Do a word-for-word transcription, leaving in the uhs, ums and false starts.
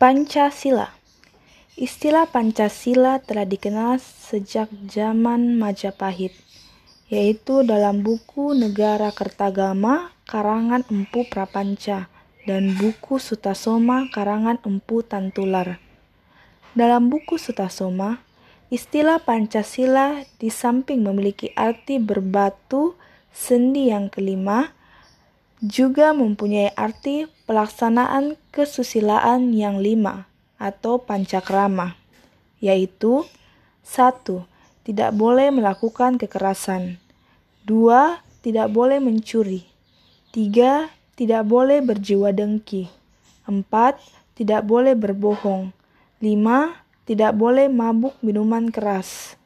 Pancasila. Istilah Pancasila telah dikenal sejak zaman Majapahit, yaitu dalam buku Negara Kertagama karangan Empu Prapanca dan buku Sutasoma karangan Empu Tantular. Dalam buku Sutasoma, istilah Pancasila di samping memiliki arti berbatu sendi yang kelima, juga mempunyai arti pelaksanaan kesusilaan yang lima atau pancakrama, yaitu satu. Tidak boleh melakukan kekerasan, dua. Tidak boleh mencuri, tiga. Tidak boleh berjiwa dengki, empat. Tidak boleh berbohong, lima. Tidak boleh mabuk minuman keras.